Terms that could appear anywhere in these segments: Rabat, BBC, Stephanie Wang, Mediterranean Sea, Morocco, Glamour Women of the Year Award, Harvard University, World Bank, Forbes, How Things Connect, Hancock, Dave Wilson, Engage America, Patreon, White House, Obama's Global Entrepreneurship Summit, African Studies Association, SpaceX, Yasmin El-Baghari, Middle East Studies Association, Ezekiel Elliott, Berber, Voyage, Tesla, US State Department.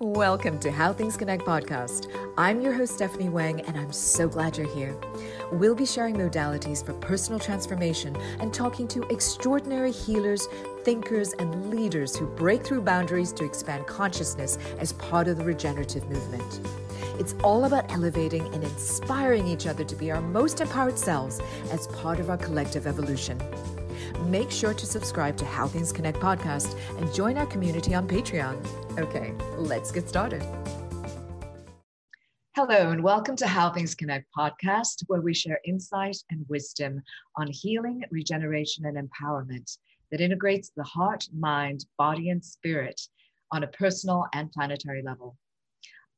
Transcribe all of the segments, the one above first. Welcome to How Things Connect podcast. I'm your host, Stephanie Wang, and I'm so glad you're here. We'll be sharing modalities for personal transformation and talking to extraordinary healers, thinkers, and leaders who break through boundaries to expand consciousness as part of the regenerative movement. It's all about elevating and inspiring each other to be our most empowered selves as part of our collective evolution. Make sure to subscribe to How Things Connect podcast and join our community on Patreon. Okay, let's get started. Hello, and welcome to How Things Connect podcast, where we share insight and wisdom on healing, regeneration, and empowerment that integrates the heart, mind, body, and spirit on a personal and planetary level.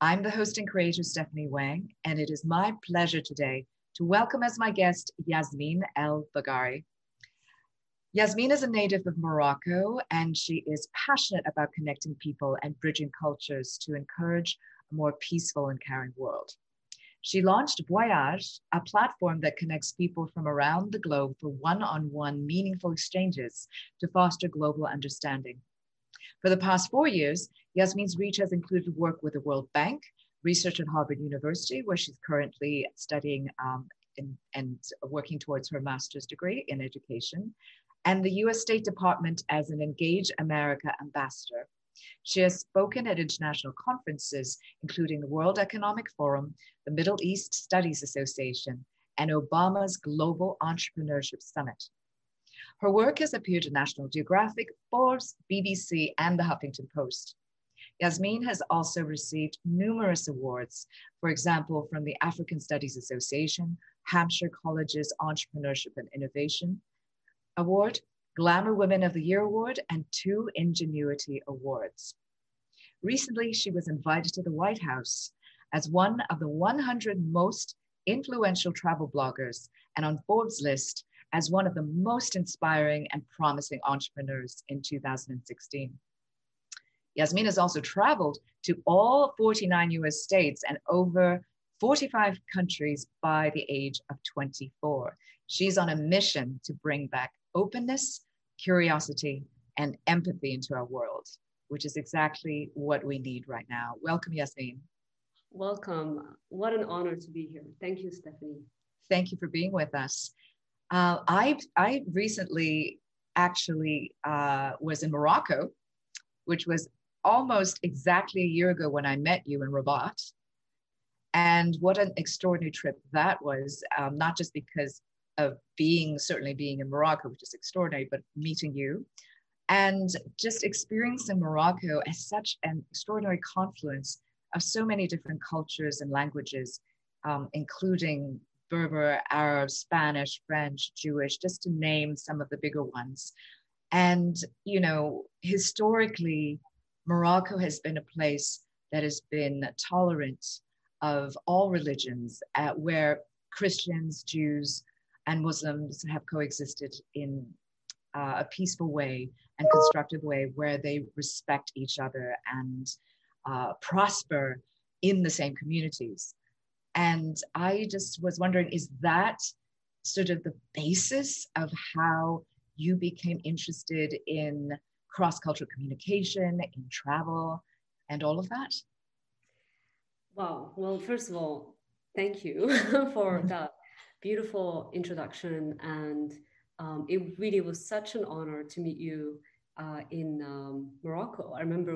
I'm the host and creator, Stephanie Wang, and it is my pleasure today to welcome as my guest, Yasmin El-Baghari. Yasmin is a native of Morocco, and she is passionate about connecting people and bridging cultures to encourage a more peaceful and caring world. She launched Voyage, a platform that connects people from around the globe for one-on-one meaningful exchanges to foster global understanding. For the past 4 years, Yasmin's reach has included work with the World Bank, research at Harvard University, where she's currently studying and working towards her master's degree in education, and the US State Department as an Engage America ambassador. She has spoken at international conferences, including the World Economic Forum, the Middle East Studies Association, and Obama's Global Entrepreneurship Summit. Her work has appeared in National Geographic, Forbes, BBC, and the Huffington Post. Yasmin has also received numerous awards, for example, from the African Studies Association, Hampshire College's Entrepreneurship and Innovation Award, Glamour Women of the Year Award, and 2 Ingenuity Awards. Recently, she was invited to the White House as one of the 100 most influential travel bloggers and on Forbes list as one of the most inspiring and promising entrepreneurs in 2016. Yasmin has also traveled to all 49 US states and over 45 countries by the age of 24. She's on a mission to bring back openness, curiosity, and empathy into our world, which is exactly what we need right now. Welcome, Yasmin. Welcome. What an honor to be here. Thank you, Stephanie. Thank you for being with us. I recently actually was in Morocco, which was almost exactly a year ago when I met you in Rabat. And what an extraordinary trip that was, not just because of being in Morocco, which is extraordinary, but meeting you and just experiencing Morocco as such an extraordinary confluence of so many different cultures and languages, including Berber, Arab, Spanish, French, Jewish, just to name some of the bigger ones. And, you know, historically, Morocco has been a place that has been tolerant of all religions, where Christians, Jews, and Muslims have coexisted in a peaceful way and constructive way, where they respect each other and prosper in the same communities. And I just was wondering, is that sort of the basis of how you became interested in cross-cultural communication, in travel, and all of that? Wow. Well, first of all, thank you for that beautiful introduction. And it really was such an honor to meet you in Morocco. I remember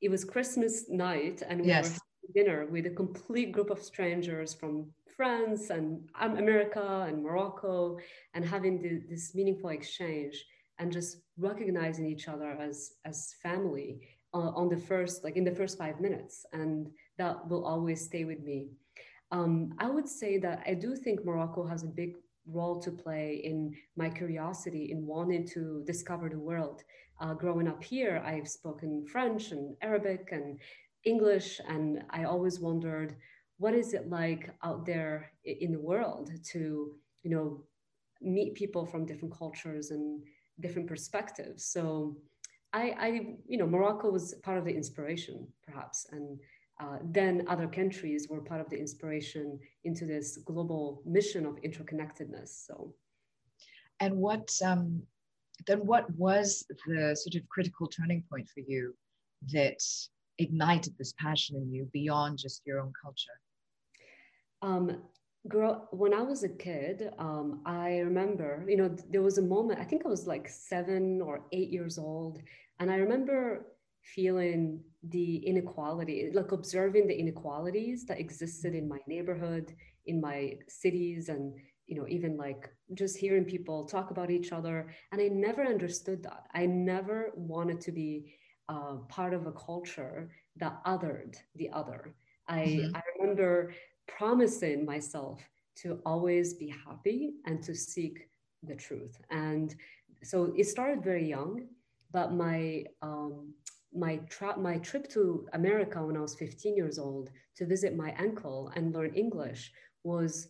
it was Christmas night, and we were having dinner with a complete group of strangers from France and America and Morocco, and having this meaningful exchange and just recognizing each other as family in the first 5 minutes. And that will always stay with me. I would say that I do think Morocco has a big role to play in my curiosity in wanting to discover the world. Growing up here, I've spoken French and Arabic and English, and I always wondered, what is it like out there in the world to, you know, meet people from different cultures and different perspectives? So I Morocco was part of the inspiration, perhaps, and then other countries were part of the inspiration into this global mission of interconnectedness. So, and what was the sort of critical turning point for you that ignited this passion in you beyond just your own culture? When I was a kid, I remember, you know, there was a moment, I think I was like 7 or 8 years old. And I remember feeling the inequality, like observing the inequalities that existed in my neighborhood, in my cities, and, you know, even like just hearing people talk about each other. And I never understood that. I never wanted to be part of a culture that othered the other. I remember promising myself to always be happy and to seek the truth. And so it started very young, but my my trip to America when I was 15 years old to visit my uncle and learn English was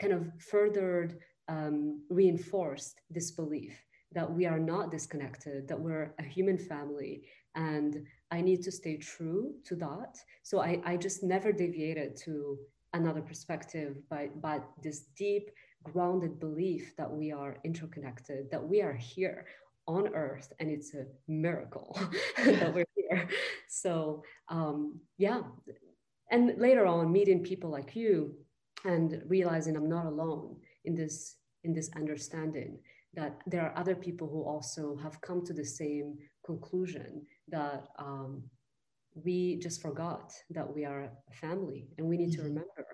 kind of furthered, reinforced this belief that we are not disconnected, that we're a human family, and I need to stay true to that. So I just never deviated to another perspective, but this deep grounded belief that we are interconnected, that we are here on Earth, and it's a miracle that we're here. So yeah, and later on meeting people like you and realizing I'm not alone in this understanding that there are other people who also have come to the same conclusion that we just forgot that we are a family, and we need to remember,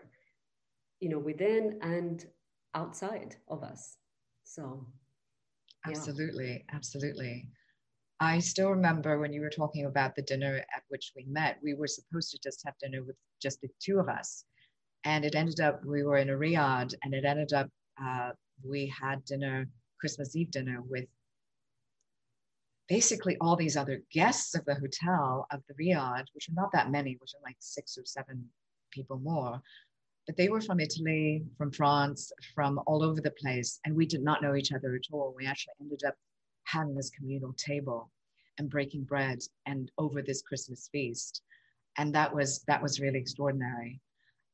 you know, within and outside of us. So yeah. Absolutely, absolutely. I still remember when you were talking about the dinner at which we met, we were supposed to just have dinner with just the two of us. And it ended up, we were in Riyadh, and it ended up, we had dinner, Christmas Eve dinner with basically all these other guests of the hotel of the Riyadh, which are not that many, which are like 6 or 7 people more, but they were from Italy, from France, from all over the place. And we did not know each other at all. We actually ended up having this communal table and breaking bread and over this Christmas feast. And that was really extraordinary.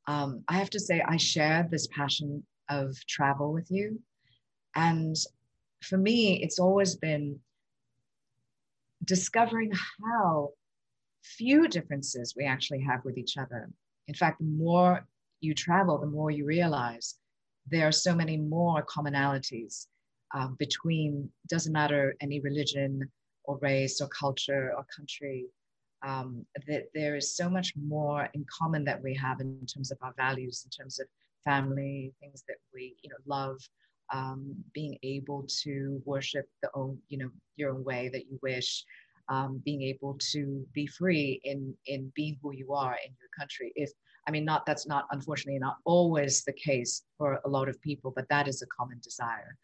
I have to say, I shared this passion of travel with you. And for me, it's always been discovering how few differences we actually have with each other. In fact, the more you travel, the more you realize there are so many more commonalities between, doesn't matter any religion or race or culture or country, that there is so much more in common that we have in terms of our values, in terms of family, things that we, you know, love, being able to worship the own, you know, your own way that you wish, being able to be free in being who you are in your country. If, I mean, not, that's not, unfortunately, not always the case for a lot of people, but that is a common desire.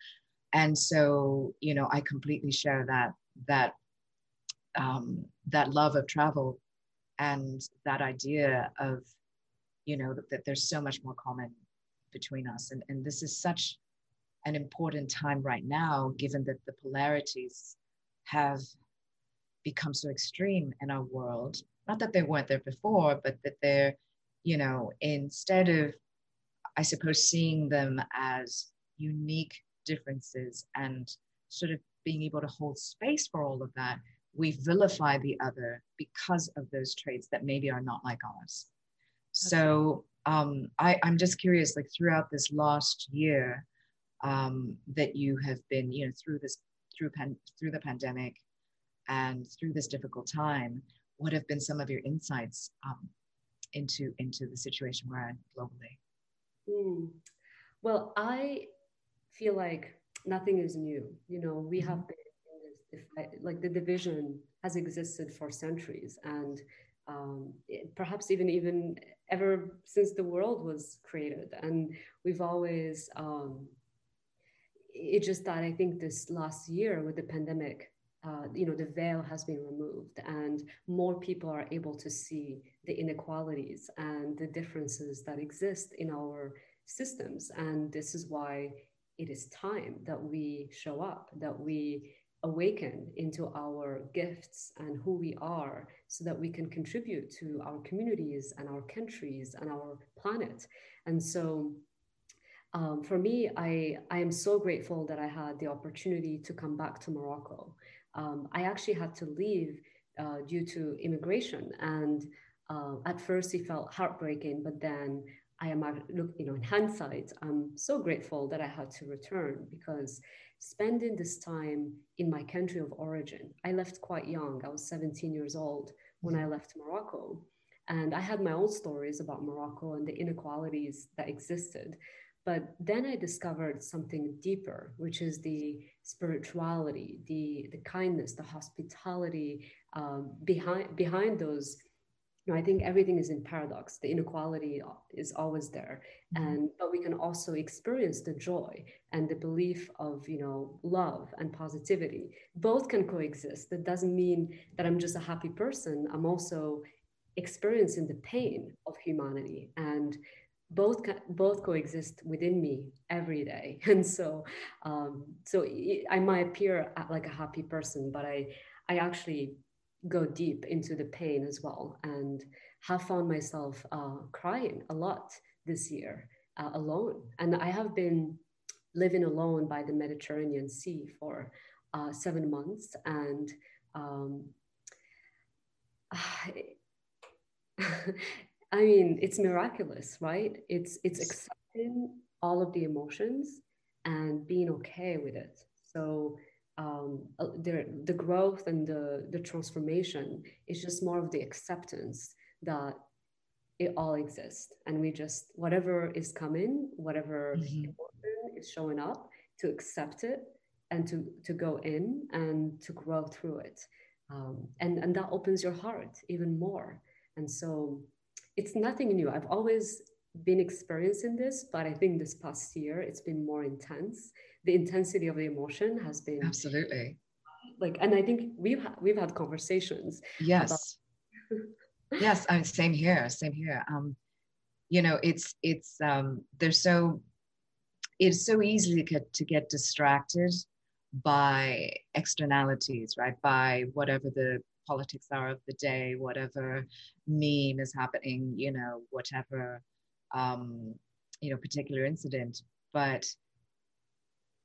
And so, you know, I completely share that love of travel and that idea of, you know, that there's so much more common between us. And this is such an important time right now, given that the polarities have become so extreme in our world. Not that they weren't there before, but that they're, you know, instead of, I suppose, seeing them as unique differences and sort of being able to hold space for all of that, we vilify the other because of those traits that maybe are not like ours. So I'm just curious, like throughout this last year, that you have been, you know, through the pandemic and through this difficult time, what have been some of your insights into the situation we're in globally? Well, I feel like nothing is new. You know, we have been in this, like the division has existed for centuries, and perhaps even ever since the world was created, and we've always. It's just that I think this last year with the pandemic, you know, the veil has been removed and more people are able to see the inequalities and the differences that exist in our systems. And this is why it is time that we show up, that we awaken into our gifts and who we are so that we can contribute to our communities and our countries and our planet. And so for me, I am so grateful that I had the opportunity to come back to Morocco. I actually had to leave due to immigration. And at first it felt heartbreaking, but then I am, in hindsight, I'm so grateful that I had to return, because spending this time in my country of origin, I left quite young. I was 17 years old when I left Morocco. And I had my own stories about Morocco and the inequalities that existed. But then I discovered something deeper, which is the spirituality, the kindness, the hospitality behind those. I think everything is in paradox. The inequality is always there, but we can also experience the joy and the belief of, love and positivity. Both can coexist. That doesn't mean that I'm just a happy person. I'm also experiencing the pain of humanity, and both coexist within me every day. And so, I might appear like a happy person, but I actually go deep into the pain as well, and have found myself crying a lot this year alone. And I have been living alone by the Mediterranean Sea for 7 months, and I mean, it's miraculous, right? It's accepting all of the emotions and being okay with it. So the growth and the transformation is just more of the acceptance that it all exists, and we just, whatever is coming, whatever emotion is showing up, to accept it and to go in and to grow through it, and that opens your heart even more. And so it's nothing new. I've always been experiencing this, but I think this past year it's been more intense. The intensity of the emotion has been absolutely and I think we've had conversations. Yes, yes. I mean, same here. It's so easy to get distracted by externalities, right? By whatever the politics are of the day, whatever meme is happening, whatever. Particular incident, but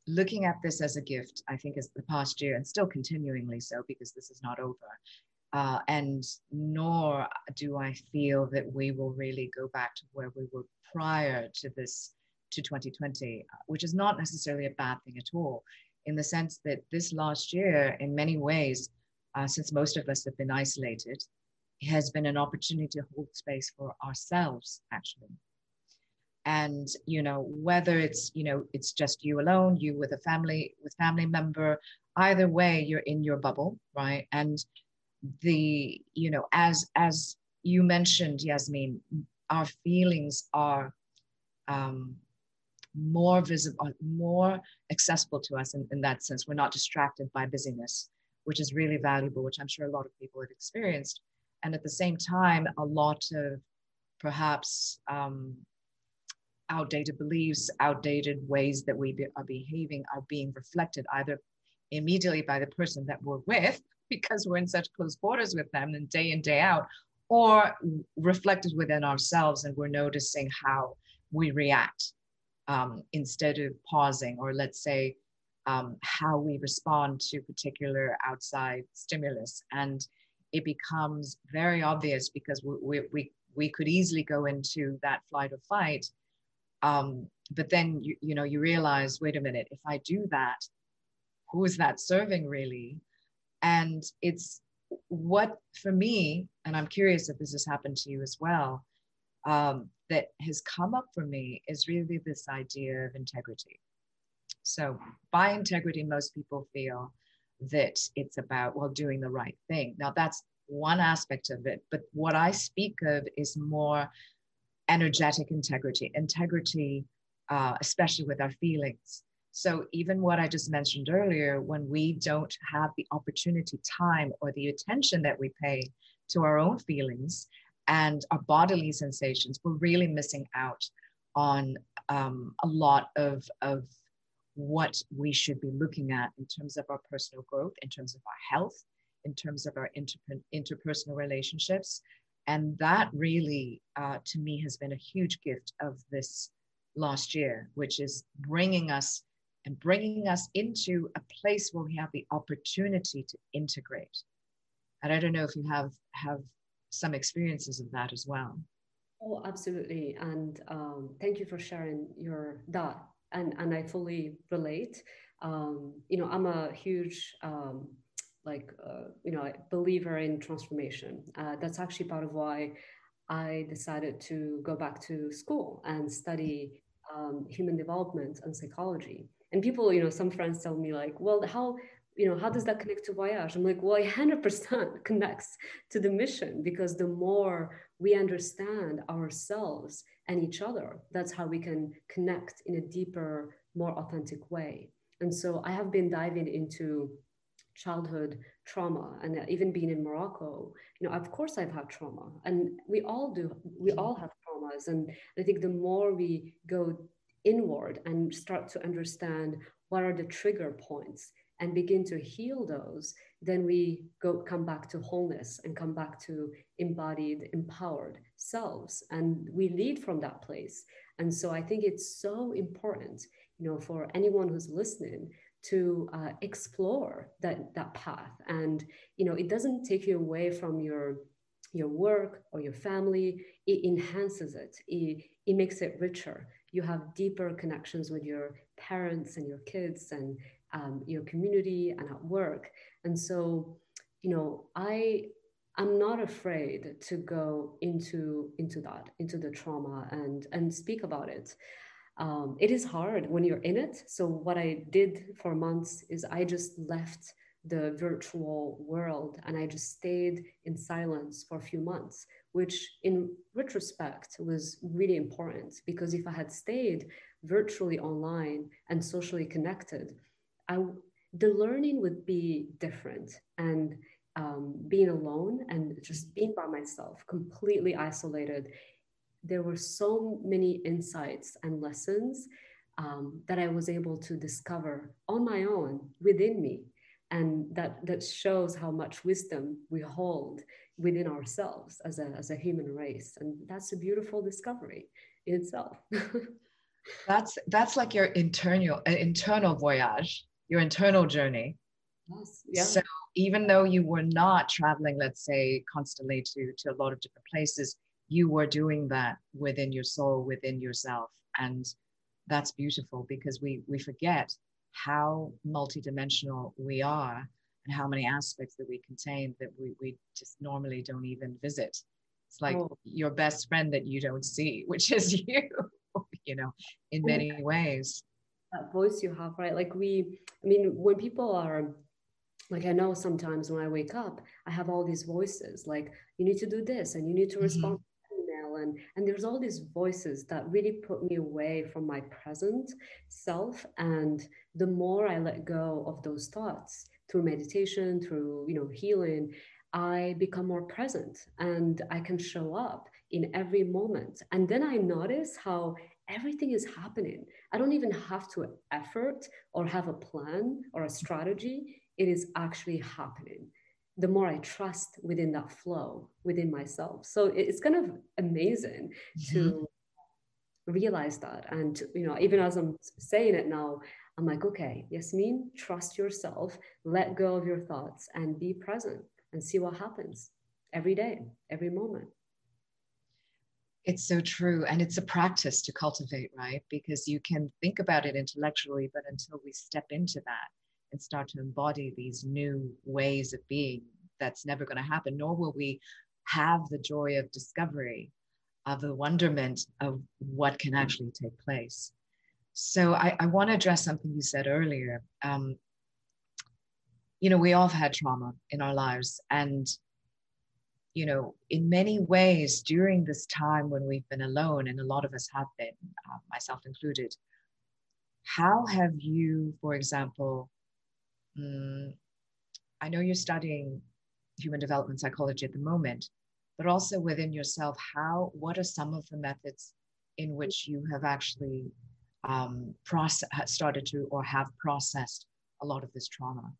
looking at this as a gift, I think, is the past year, and still continuingly so, because this is not over. And nor do I feel that we will really go back to where we were prior to this, to 2020, which is not necessarily a bad thing at all, in the sense that this last year, in many ways, since most of us have been isolated, has been an opportunity to hold space for ourselves, actually. And, whether it's, it's just you alone, you with a family, with family member, either way, you're in your bubble, right? And the, as you mentioned, Yasmin, our feelings are more visible, more accessible to us in that sense. We're not distracted by busyness, which is really valuable, which I'm sure a lot of people have experienced. And at the same time, a lot of perhaps outdated beliefs, outdated ways that we are behaving are being reflected either immediately by the person that we're with, because we're in such close quarters with them and day in, day out, or reflected within ourselves, and we're noticing how we react instead of pausing, or let's say how we respond to particular outside stimulus. And it becomes very obvious, because we could easily go into that flight or fight. But then, you realize, wait a minute, if I do that, who is that serving really? And it's what, for me, and I'm curious if this has happened to you as well, that has come up for me is really this idea of integrity. So by integrity, most people feel that it's about, well, doing the right thing. Now, that's one aspect of it, but what I speak of is more energetic integrity, especially with our feelings. So even what I just mentioned earlier, when we don't have the opportunity, time, or the attention that we pay to our own feelings and our bodily sensations, we're really missing out on a lot of what we should be looking at in terms of our personal growth, in terms of our health, in terms of our interpersonal relationships. And that really, to me, has been a huge gift of this last year, which is bringing us into a place where we have the opportunity to integrate. And I don't know if you have some experiences of that as well. Oh, absolutely. And thank you for sharing your thought. And I fully relate. You know, I'm a huge, believer in transformation. That's actually part of why I decided to go back to school and study human development and psychology. And people, you know, some friends tell me like, well, how does that connect to Voyage? I'm like, well, it 100% connects to the mission, because the more we understand ourselves and each other, that's how we can connect in a deeper, more authentic way. And so I have been diving into childhood trauma, and even being in Morocco, you know, of course I've had trauma, and we all do. We all have traumas. And I think the more we go inward and start to understand what are the trigger points and begin to heal those, then we come back to wholeness and come back to embodied, empowered selves. And we lead from that place. And so I think it's so important, you know, for anyone who's listening to explore that path. And, you know, it doesn't take you away from your work or your family. It enhances it. It makes it richer. You have deeper connections with your parents and your kids and your community and at work. And so, you know, I'm not afraid to go into the trauma and speak about it. It is hard when you're in it. So what I did for months is I just left the virtual world and I just stayed in silence for a few months, which in retrospect was really important, because if I had stayed virtually online and socially connected, the learning would be different. And being alone and just being by myself, completely isolated, there were so many insights and lessons that I was able to discover on my own within me. And that shows how much wisdom we hold within ourselves as a human race. And that's a beautiful discovery in itself. That's like your internal voyage, your internal journey. Yes. Yeah. So even though you were not traveling, let's say, constantly to a lot of different places, you were doing that within your soul, within yourself. And that's beautiful, because we forget how multidimensional we are and how many aspects that we contain that we just normally don't even visit. It's like your best friend that you don't see, which is you, you know, in many ways. That voice you have, right? Like when people are, like, I know sometimes when I wake up, I have all these voices, like, you need to do this and you need to respond to an email. And there's all these voices that really put me away from my present self. And the more I let go of those thoughts through meditation, through, you know, healing, I become more present and I can show up in every moment. And then I notice how everything is happening. I don't even have to effort or have a plan or a strategy. It is actually happening. The more I trust within that flow, within myself. So it's kind of amazing to realize that. And, you know, even as I'm saying it now, I'm like, okay, Yasmin, trust yourself, let go of your thoughts and be present and see what happens every day, every moment. It's so true. And it's a practice to cultivate, right? Because you can think about it intellectually, but until we step into that and start to embody these new ways of being, that's never going to happen, nor will we have the joy of discovery, of the wonderment of what can actually take place. So I want to address something you said earlier. You know, we all have had trauma in our lives. And, you know, in many ways during this time when we've been alone, and a lot of us have been, myself included, how have you, for example, I know you're studying human development psychology at the moment, but also within yourself, what are some of the methods in which you have actually processed a lot of this trauma?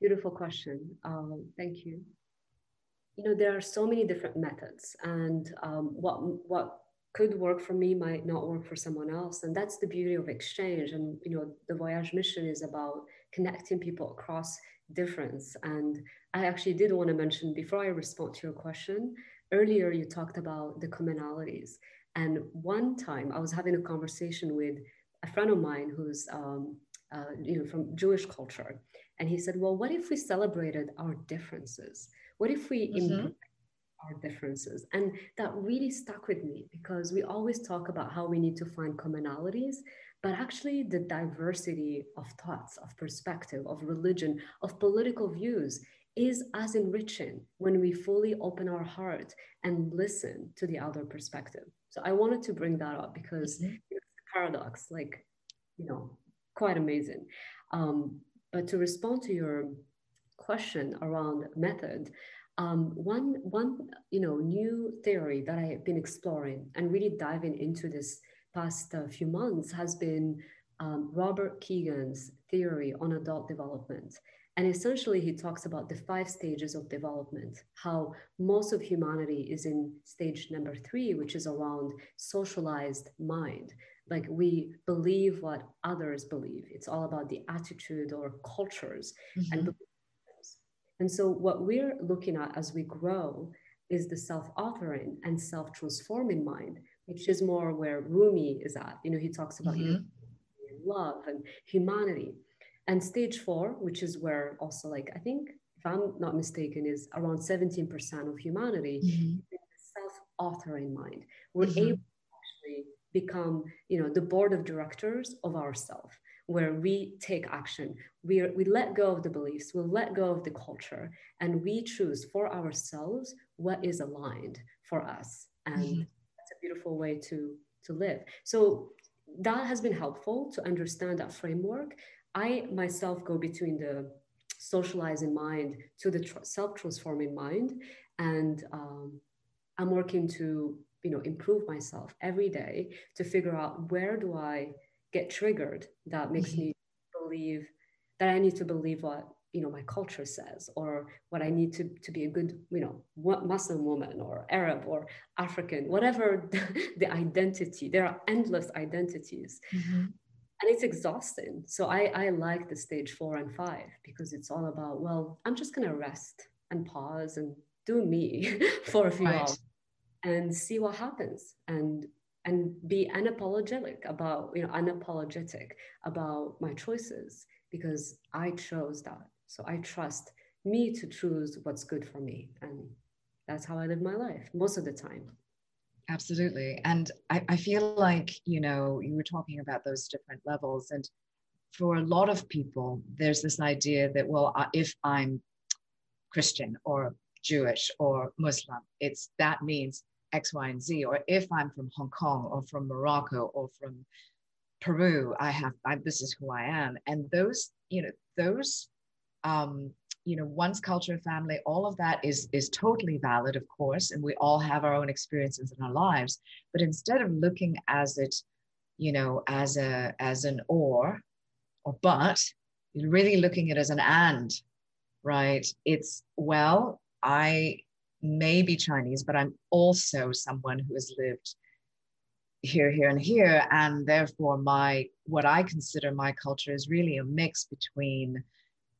Beautiful question. Thank you. You know, there are so many different methods, and what could work for me might not work for someone else. And that's the beauty of exchange. And, you know, the Voyage mission is about connecting people across difference. And I actually did want to mention, before I respond to your question, earlier you talked about the commonalities. And one time I was having a conversation with a friend of mine who's from Jewish culture. And he said, well, what if we celebrated our differences? What if we embrace our differences? And that really stuck with me, because we always talk about how we need to find commonalities, but actually the diversity of thoughts, of perspective, of religion, of political views is as enriching when we fully open our heart and listen to the other perspective. So I wanted to bring that up because it's a paradox, like, you know, quite amazing. But to respond to your question around method, one new theory that I have been exploring and really diving into this past few months has been Robert Keegan's theory on adult development. And essentially, he talks about the 5 stages of development, how most of humanity is in stage number 3, which is around socialized mind. Like, we believe what others believe. It's all about the attitude or cultures. And so what we're looking at as we grow is the self-authoring and self-transforming mind, which is more where Rumi is at. You know, he talks about love and humanity. And stage 4, which is where also, like, I think, if I'm not mistaken, is around 17% of humanity, self-authoring mind. We're able to actually become, you know, the board of directors of ourselves, where we take action. We let go of the beliefs, we let go of the culture, and we choose for ourselves what is aligned for us. And that's a beautiful way to live. So that has been helpful to understand that framework. I myself go between the socializing mind to the self-transforming mind, and I'm working to, you know, improve myself every day to figure out where do I get triggered that makes me believe that I need to believe what, you know, my culture says, or what I need to be a good, you know, Muslim woman or Arab or African, whatever the identity. There are endless identities. And it's exhausting. So I like the stage 4 and 5, because it's all about, well, I'm just going to rest and pause and do me for a few hours and see what happens, and be unapologetic about my choices, because I chose that. So I trust me to choose what's good for me. And that's how I live my life most of the time. Absolutely. And I feel like, you know, you were talking about those different levels. And for a lot of people, there's this idea that, well, if I'm Christian or Jewish or Muslim, it's that means X, Y, and Z. Or if I'm from Hong Kong or from Morocco or from Peru, this is who I am. And those one's culture, family, all of that is totally valid, of course, and we all have our own experiences in our lives. But instead of looking as it, you know, as an or but, you're really looking at it as an and, right? It's, well, I may be Chinese, but I'm also someone who has lived here, here, and here, and therefore what I consider my culture is really a mix between,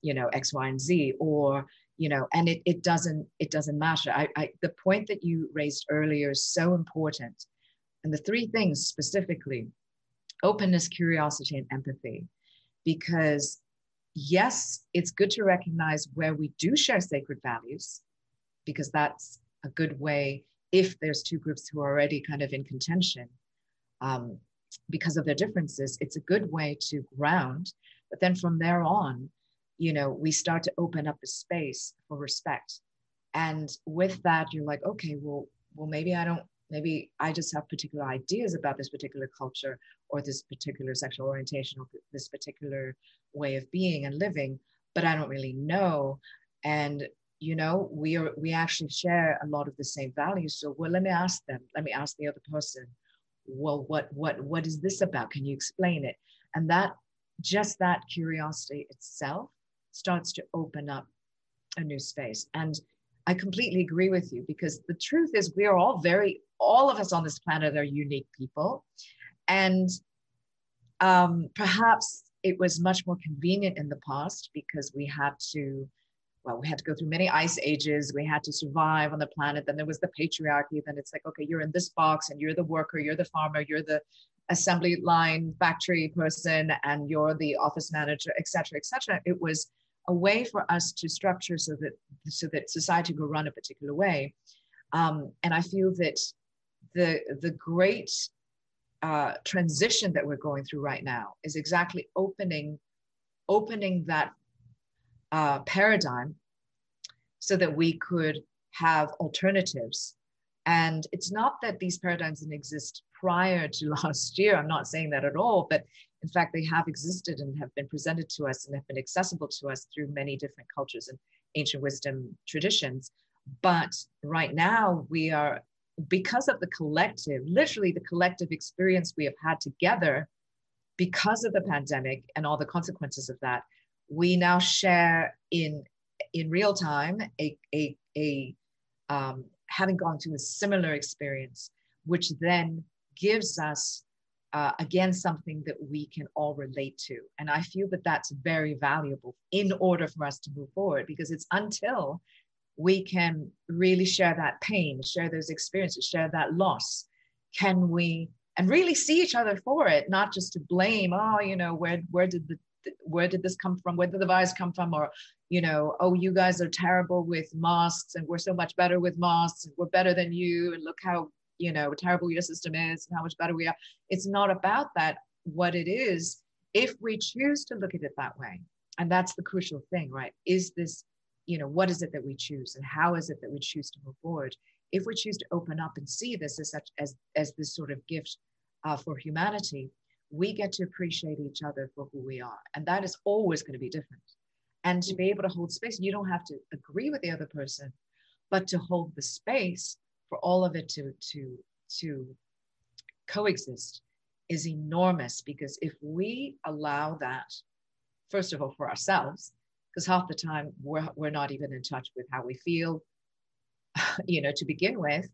you know, X, Y, and Z, or, you know, and it doesn't matter. The point that you raised earlier is so important. And the 3 things specifically, openness, curiosity, and empathy, because yes, it's good to recognize where we do share sacred values, because that's a good way if there's 2 groups who are already kind of in contention because of their differences, it's a good way to ground. But then from there on, you know, we start to open up a space for respect. And with that, you're like, okay, well, maybe I just have particular ideas about this particular culture or this particular sexual orientation or this particular way of being and living, but I don't really know. And, you know, we actually share a lot of the same values. So, well, let me ask the other person, well, what is this about? Can you explain it? And that, just that curiosity itself, starts to open up a new space. And I completely agree with you, because the truth is we are all of us on this planet are unique people. And perhaps It was much more convenient in the past because we had to, well, we had to go through many ice ages. We had to survive on the planet. Then there was the patriarchy. Then it's like, okay, you're in this box and you're the worker, you're the farmer, you're the assembly line factory person, and you're the office manager, et cetera, et cetera. It was a way for us to structure so that society could run a particular way. And I feel that the great transition that we're going through right now is exactly opening that paradigm so that we could have alternatives. And it's not that these paradigms didn't exist prior to last year. I'm not saying that at all, but in fact, they have existed and have been presented to us and have been accessible to us through many different cultures and ancient wisdom traditions. But right now we are, because of the collective, literally the collective experience we have had together because of the pandemic and all the consequences of that, we now share in real time having gone through a similar experience, which then gives us, again, something that we can all relate to. And I feel that that's very valuable in order for us to move forward, because it's until we can really share that pain, share those experiences, share that loss, can we, and really see each other for it, not just to blame, oh, you know, where did this come from? Where did the virus come from? Or, you know, oh, you guys are terrible with masks and we're so much better with masks and we're better than you. And look how, you know, terrible your system is and how much better we are. It's not about that. What it is, if we choose to look at it that way, and that's the crucial thing, right? Is this, you know, what is it that we choose and how is it that we choose to move forward? If we choose to open up and see this as such as this sort of gift for humanity, we get to appreciate each other for who we are. And that is always going to be different. And to be able to hold space, you don't have to agree with the other person, but to hold the space for all of it to coexist is enormous, because if we allow that, first of all, for ourselves, because half the time we're not even in touch with how we feel, you know, to begin with,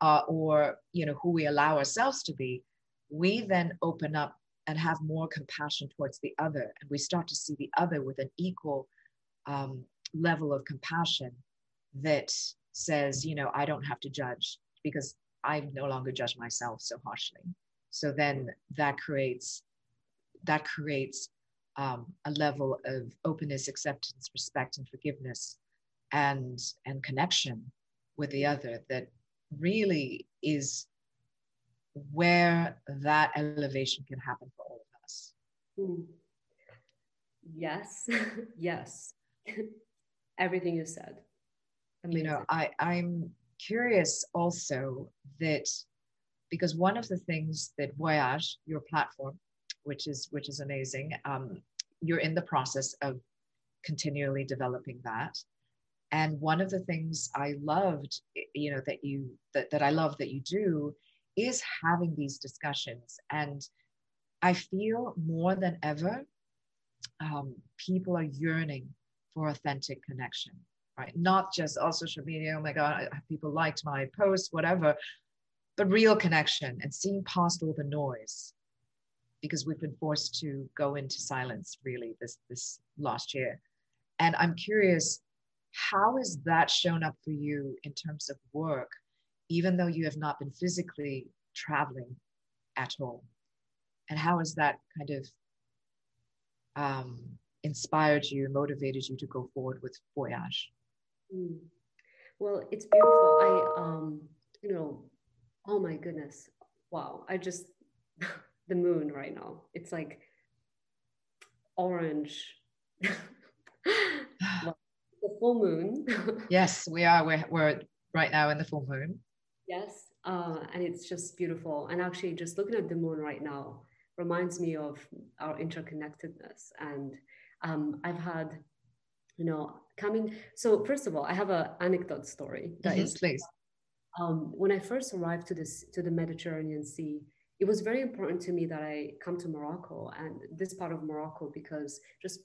or, you know, who we allow ourselves to be, we then open up and have more compassion towards the other. And we start to see the other with an equal level of compassion that says, you know, I don't have to judge because I no longer judge myself so harshly. So then that creates a level of openness, acceptance, respect, and forgiveness and connection with the other that really is where that elevation can happen for all of us. Mm. Yes, yes. Everything you said. Amazing. You know, I'm curious also that, because one of the things that Voyage, your platform, which is amazing, you're in the process of continually developing that. And one of the things I loved, you know, that I love that you do is having these discussions. And I feel more than ever, people are yearning for authentic connection, right? Not just all social media, oh my God, people liked my post, whatever, but real connection and seeing past all the noise, because we've been forced to go into silence really this last year. And I'm curious, how has that shown up for you in terms of work, even though you have not been physically traveling at all? And how has that kind of inspired you, motivated you to go forward with Voyage? Mm. Well, it's beautiful. You know, oh my goodness. Wow. I just, the moon right now, it's like orange. Well, the full moon. Yes, we are. We're right now in the full moon. Yes, and it's just beautiful. And actually, just looking at the moon right now reminds me of our interconnectedness. And I've had, you know, coming. So first of all, I have an anecdote story. That is, please. When I first arrived to the Mediterranean Sea, it was very important to me that I come to Morocco and this part of Morocco, because just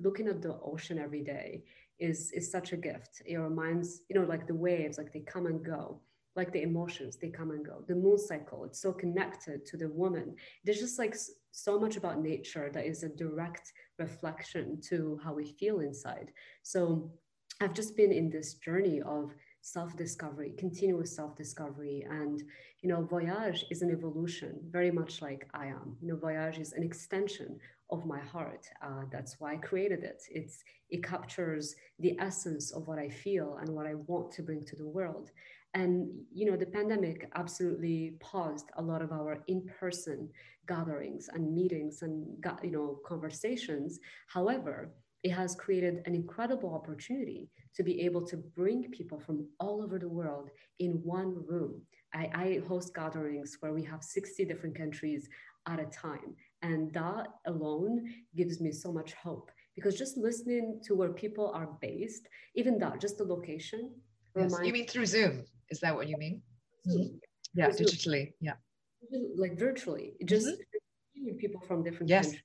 looking at the ocean every day is such a gift. It reminds, you know, like the waves, like they come and go. like the emotions, they come and go. The moon cycle, it's so connected to the woman. There's just like so much about nature that is a direct reflection to how we feel inside. So I've just been in this journey of self-discovery, continuous self-discovery. And, you know, Voyage is an evolution, very much like I am. You know, Voyage is an extension of my heart. That's why I created it. It captures the essence of what I feel and what I want to bring to the world. And, you know, the pandemic absolutely paused a lot of our in-person gatherings and meetings and, you know, conversations. However, it has created an incredible opportunity to be able to bring people from all over the world in one room. I host gatherings where we have 60 different countries at a time. And that alone gives me so much hope, because just listening to where people are based, even that, just the location. Yes. You mean through Zoom? Is that what you mean? Zoom. Yeah, through digitally. Zoom. Yeah. Like virtually, just people from different countries.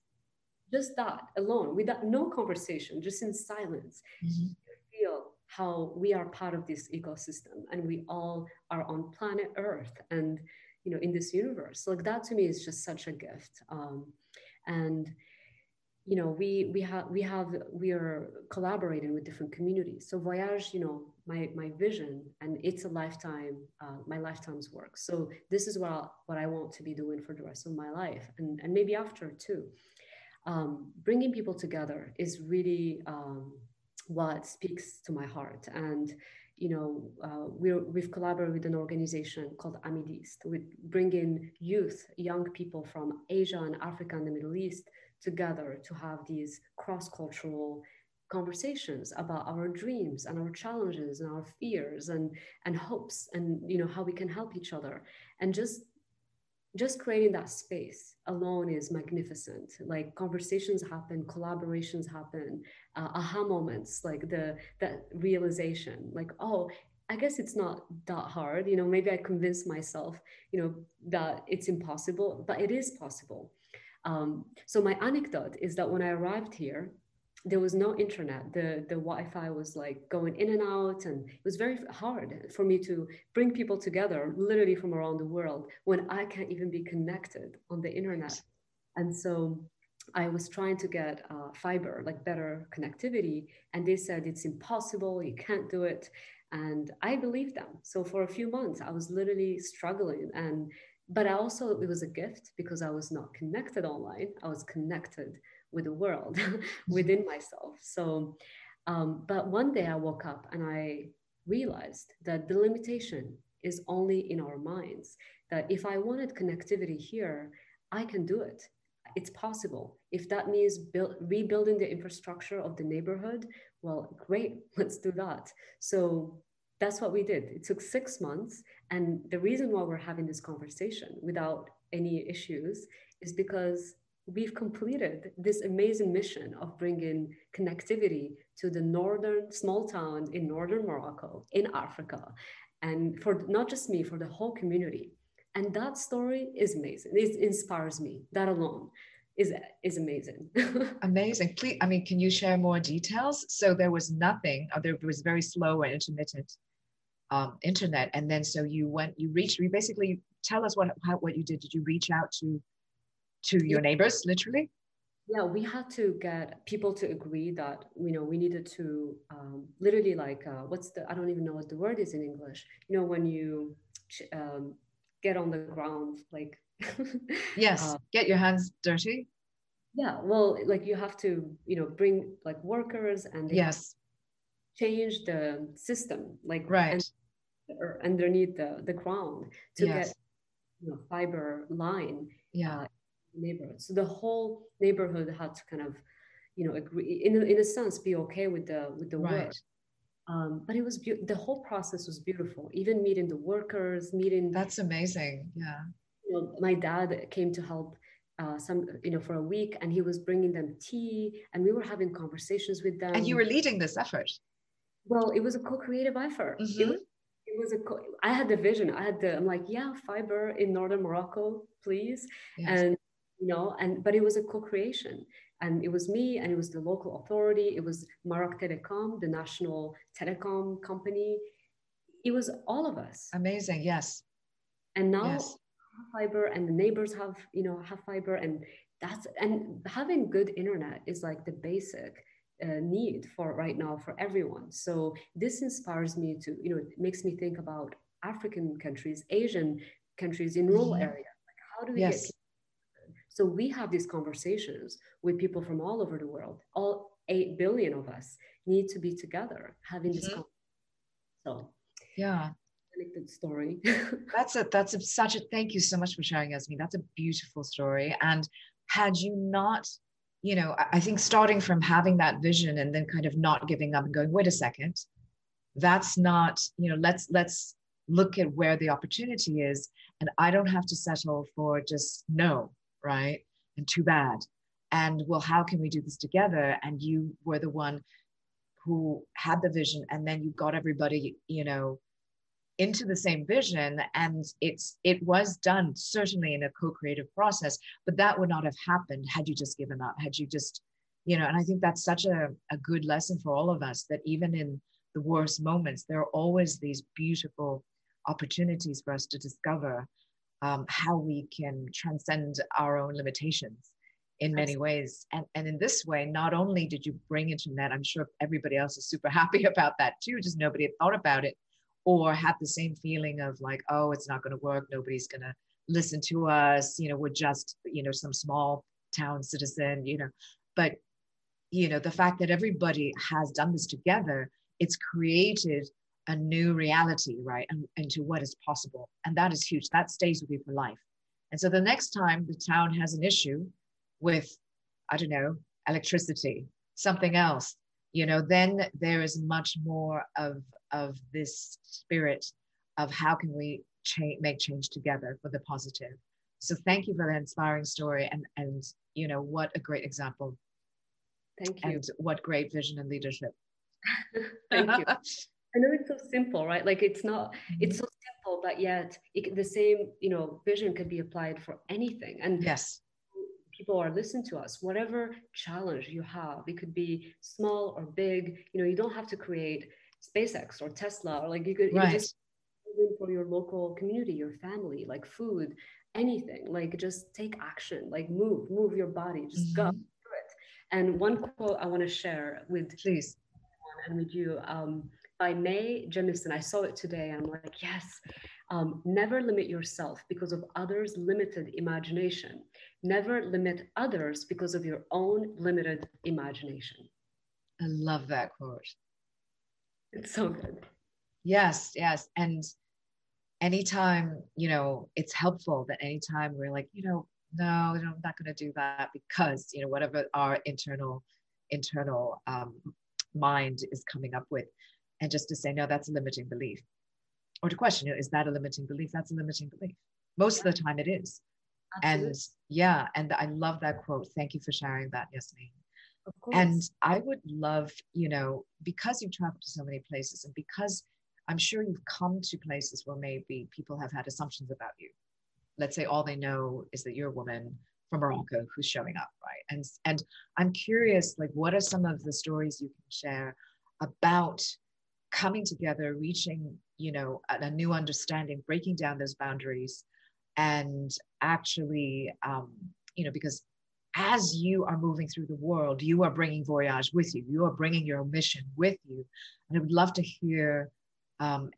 Just that alone, without no conversation, just in silence, you feel how we are part of this ecosystem and we all are on planet Earth and, you know, in this universe. Like that to me is just such a gift. And, you know, we are collaborating with different communities. So Voyage, you know, my vision, and it's a lifetime, my lifetime's work. So this is what I want to be doing for the rest of my life, and maybe after too. Bringing people together is really what speaks to my heart. And, you know, we've collaborated with an organization called Amideast, with bringing youth, young people from Asia and Africa and the Middle East together to have these cross-cultural conversations about our dreams and our challenges and our fears and hopes and, you know, how we can help each other. And just creating that space alone is magnificent. Like conversations happen, collaborations happen, aha moments, like that realization, like, oh, I guess it's not that hard. You know, maybe I convinced myself, you know, that it's impossible, but it is possible. So my anecdote is that when I arrived here, there was no internet. The Wi-Fi was like going in and out, and it was very hard for me to bring people together literally from around the world when I can't even be connected on the internet. And so I was trying to get fiber, like better connectivity. And they said, it's impossible, you can't do it. And I believed them. So for a few months, I was literally struggling. But I also, it was a gift because I was not connected online. I was connected with the world, within myself. So, but one day I woke up and I realized that the limitation is only in our minds, that if I wanted connectivity here, I can do it. It's possible. If that means rebuilding the infrastructure of the neighborhood, well, great, let's do that. So that's what we did. It took 6 months. And the reason why we're having this conversation without any issues is because we've completed this amazing mission of bringing connectivity to the northern small town in northern Morocco, in Africa, and for not just me, for the whole community. And that story is amazing. It inspires me. That alone is amazing. Amazing. Please, I mean, can you share more details? So there was nothing, or there was very slow and intermittent internet, and then so you basically tell us what you did. Did you reach out to your neighbors, literally? Yeah, we had to get people to agree that, you know, we needed to literally like, I don't even know what the word is in English. You know, when you get on the ground, like. Yes, get your hands dirty. Yeah, well, like you have to, you know, bring like workers and they change the system, like right underneath the ground to get, you know, fiber line. Yeah. Neighborhood. So the whole neighborhood had to kind of, you know, agree in a sense, be okay with the work. But it was the whole process was beautiful. Even meeting the workers, that's amazing. Yeah. You know, my dad came to help for a week, and he was bringing them tea, and we were having conversations with them. And you were leading this effort. Well, it was a co-creative effort. Mm-hmm. I had the vision. I'm like, yeah, fiber in northern Morocco, please. Yes. And you know, but it was a co-creation, and it was me, and it was the local authority, it was Maroc Telecom, the national telecom company, It was all of us. Amazing. Yes. And now fiber, and the neighbors have, you know, have fiber, and that's, and having good internet is like the basic need for right now for everyone. So this inspires me to, you know, it makes me think about African countries, Asian countries in rural areas. Like, how do we get people? So we have these conversations with people from all over the world. All 8 billion of us need to be together having this conversation. So good story. That's such a, thank you so much for sharing, Yasmin. That's a beautiful story. And had you not, you know, I think starting from having that vision and then kind of not giving up and going, wait a second, that's not, you know, let's look at where the opportunity is. And I don't have to settle for just no, right? And too bad. And well, how can we do this together? And you were the one who had the vision, and then you got everybody, you know, into the same vision, and it was done certainly in a co-creative process, but that would not have happened had you just given up, had you just, you know. And I think that's such a good lesson for all of us, that even in the worst moments, there are always these beautiful opportunities for us to discover how we can transcend our own limitations in many ways. And in this way, not only did you bring internet, I'm sure everybody else is super happy about that too, just nobody had thought about it, or had the same feeling of like, oh, it's not going to work. Nobody's going to listen to us. You know, we're just, you know, some small town citizen, you know. But, you know, the fact that everybody has done this together, it's created a new reality, right? And to what is possible. And that is huge. That stays with you for life. And so the next time the town has an issue with, I don't know, electricity, something else, you know, then there is much more of this spirit of how can we make change together for the positive. So thank you for that inspiring story, and you know, what a great example. Thank you. And what great vision and leadership. Thank you. I know it's so simple, right? Like, it's not, it's so simple, but yet the same, you know, vision could be applied for anything. And people are listening to us, whatever challenge you have, it could be small or big, you know, you don't have to create SpaceX or Tesla, or like you could just for your local community, your family, like food, anything, like just take action, like move your body, just go through it. And one quote I want to share with please and with you by May Jemison. I saw it today and I'm like, yes. Never limit yourself because of others' limited imagination. Never limit others because of your own limited imagination. I love that quote. It's so good. Yes, yes. And anytime, you know, it's helpful that anytime we're like, you know, no, I'm not going to do that because, you know, whatever our internal mind is coming up with, and just to say, no, that's a limiting belief. Or to question, you know, is that a limiting belief? That's a limiting belief. Most of the time it is. Absolutely. And yeah, and I love that quote. Thank you for sharing that, Yasmin. Of course. And I would love, you know, because you've traveled to so many places and because I'm sure you've come to places where maybe people have had assumptions about you. Let's say all they know is that you're a woman from Morocco who's showing up, right? And I'm curious, like, what are some of the stories you can share about coming together, reaching, you know, a new understanding, breaking down those boundaries, and actually, you know, because as you are moving through the world, you are bringing Voyage with you. You are bringing your mission with you. And I would love to hear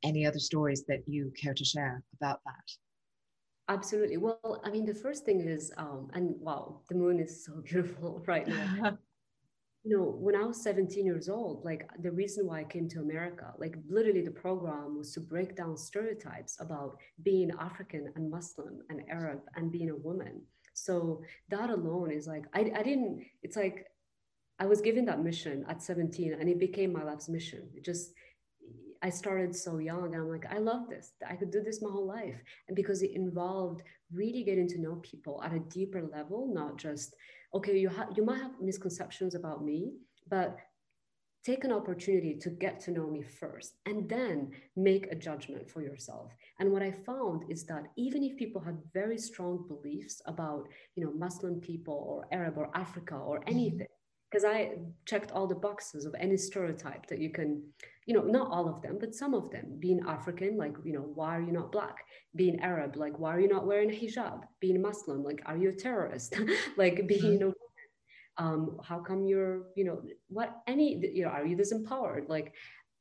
any other stories that you care to share about that. Absolutely. Well, I mean, the first thing is, and wow, the moon is so beautiful right now. You know, when I was 17 years old, like the reason why I came to America, like literally the program was to break down stereotypes about being African and Muslim and Arab and being a woman. So that alone is like, I didn't, it's like, I was given that mission at 17 and it became my life's mission. It just, I started so young and I'm like, I love this. I could do this my whole life. And because it involved really getting to know people at a deeper level, not just, okay, you might have misconceptions about me, but take an opportunity to get to know me first and then make a judgment for yourself. And what I found is that even if people had very strong beliefs about, you know, Muslim people or Arab or Africa or anything, because I checked all the boxes of any stereotype that you can, you know, not all of them, but some of them. Being African, like, you know, why are you not black? Being Arab, like, why are you not wearing a hijab? Being Muslim, like, are you a terrorist? Like, being, you know, how come you're, you know, what, any, you know, are you disempowered? Like,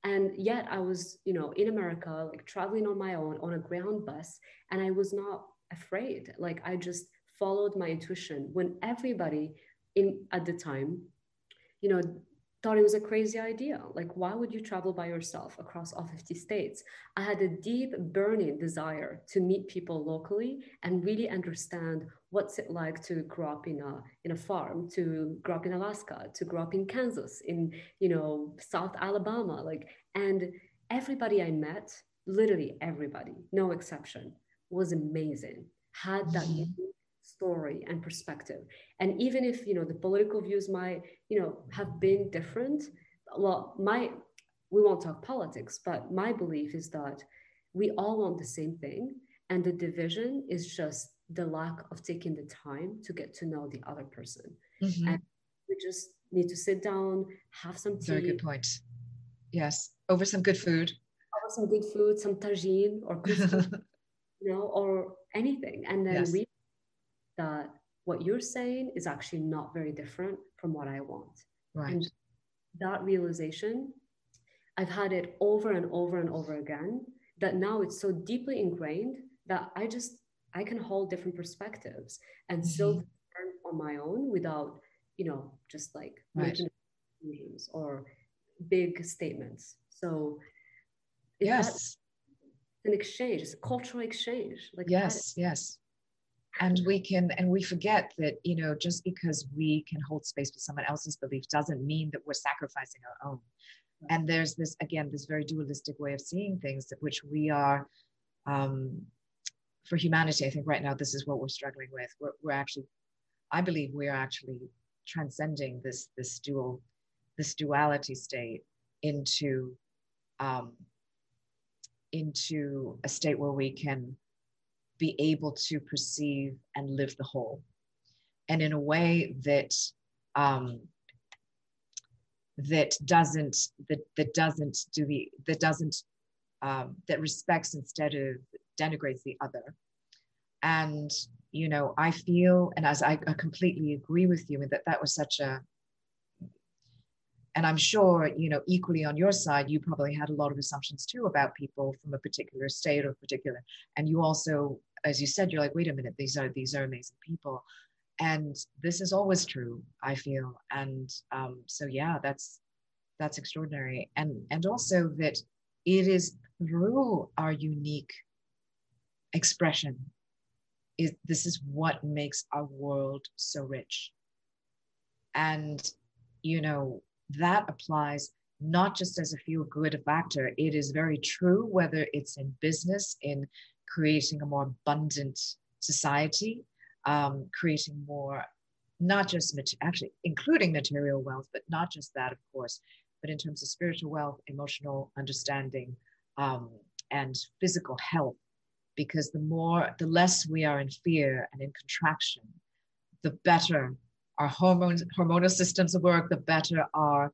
and yet I was, you know, in America, like traveling on my own on a ground bus, and I was not afraid. Like, I just followed my intuition when everybody at the time, you know, thought it was a crazy idea. Like, why would you travel by yourself across all 50 states? I had a deep burning desire to meet people locally and really understand what's it like to grow up in a farm, to grow up in Alaska, to grow up in Kansas, in, you know, South Alabama. Like, and everybody I met, literally everybody, no exception, was amazing, had that story and perspective. And even if, you know, the political views might, you know, have been different, well, we won't talk politics, but my belief is that we all want the same thing. And the division is just the lack of taking the time to get to know the other person. Mm-hmm. And we just need to sit down, have some tea. Very good point. Yes. Over some good food. Over some good food, some tagine or couscous, you know, or anything. And then yes. That what you're saying is actually not very different from what I want. Right. And that realization, I've had it over and over and over again, that now it's so deeply ingrained that I can hold different perspectives and still learn on my own without, you know, just like making conclusions or big statements. So yes, an exchange, it's a cultural exchange. Like yes. And we forget that, you know, just because we can hold space for someone else's belief doesn't mean that we're sacrificing our own. Right. And there's this, again, this very dualistic way of seeing things, that which we are, for humanity, I think right now, this is what we're struggling with. We're actually, I believe we're actually transcending this duality state into a state where we can be able to perceive and live the whole, and in a way that that respects instead of denigrates the other. And, you know, I feel, and as I completely agree with you, that was such a, and I'm sure, you know, equally on your side, you probably had a lot of assumptions too about people from a particular state or particular, and you also, as you said, you're like, wait a minute, these are amazing people. And this is always true, I feel. And so, yeah, that's extraordinary. And also that it is through our unique expression, this is what makes our world so rich. And, you know, that applies not just as a feel-good factor. It is very true, whether it's in business, in creating a more abundant society, creating more, not just, actually including material wealth, but not just that, of course, but in terms of spiritual wealth, emotional understanding, and physical health. Because the less we are in fear and in contraction, the better our hormonal systems work, the better our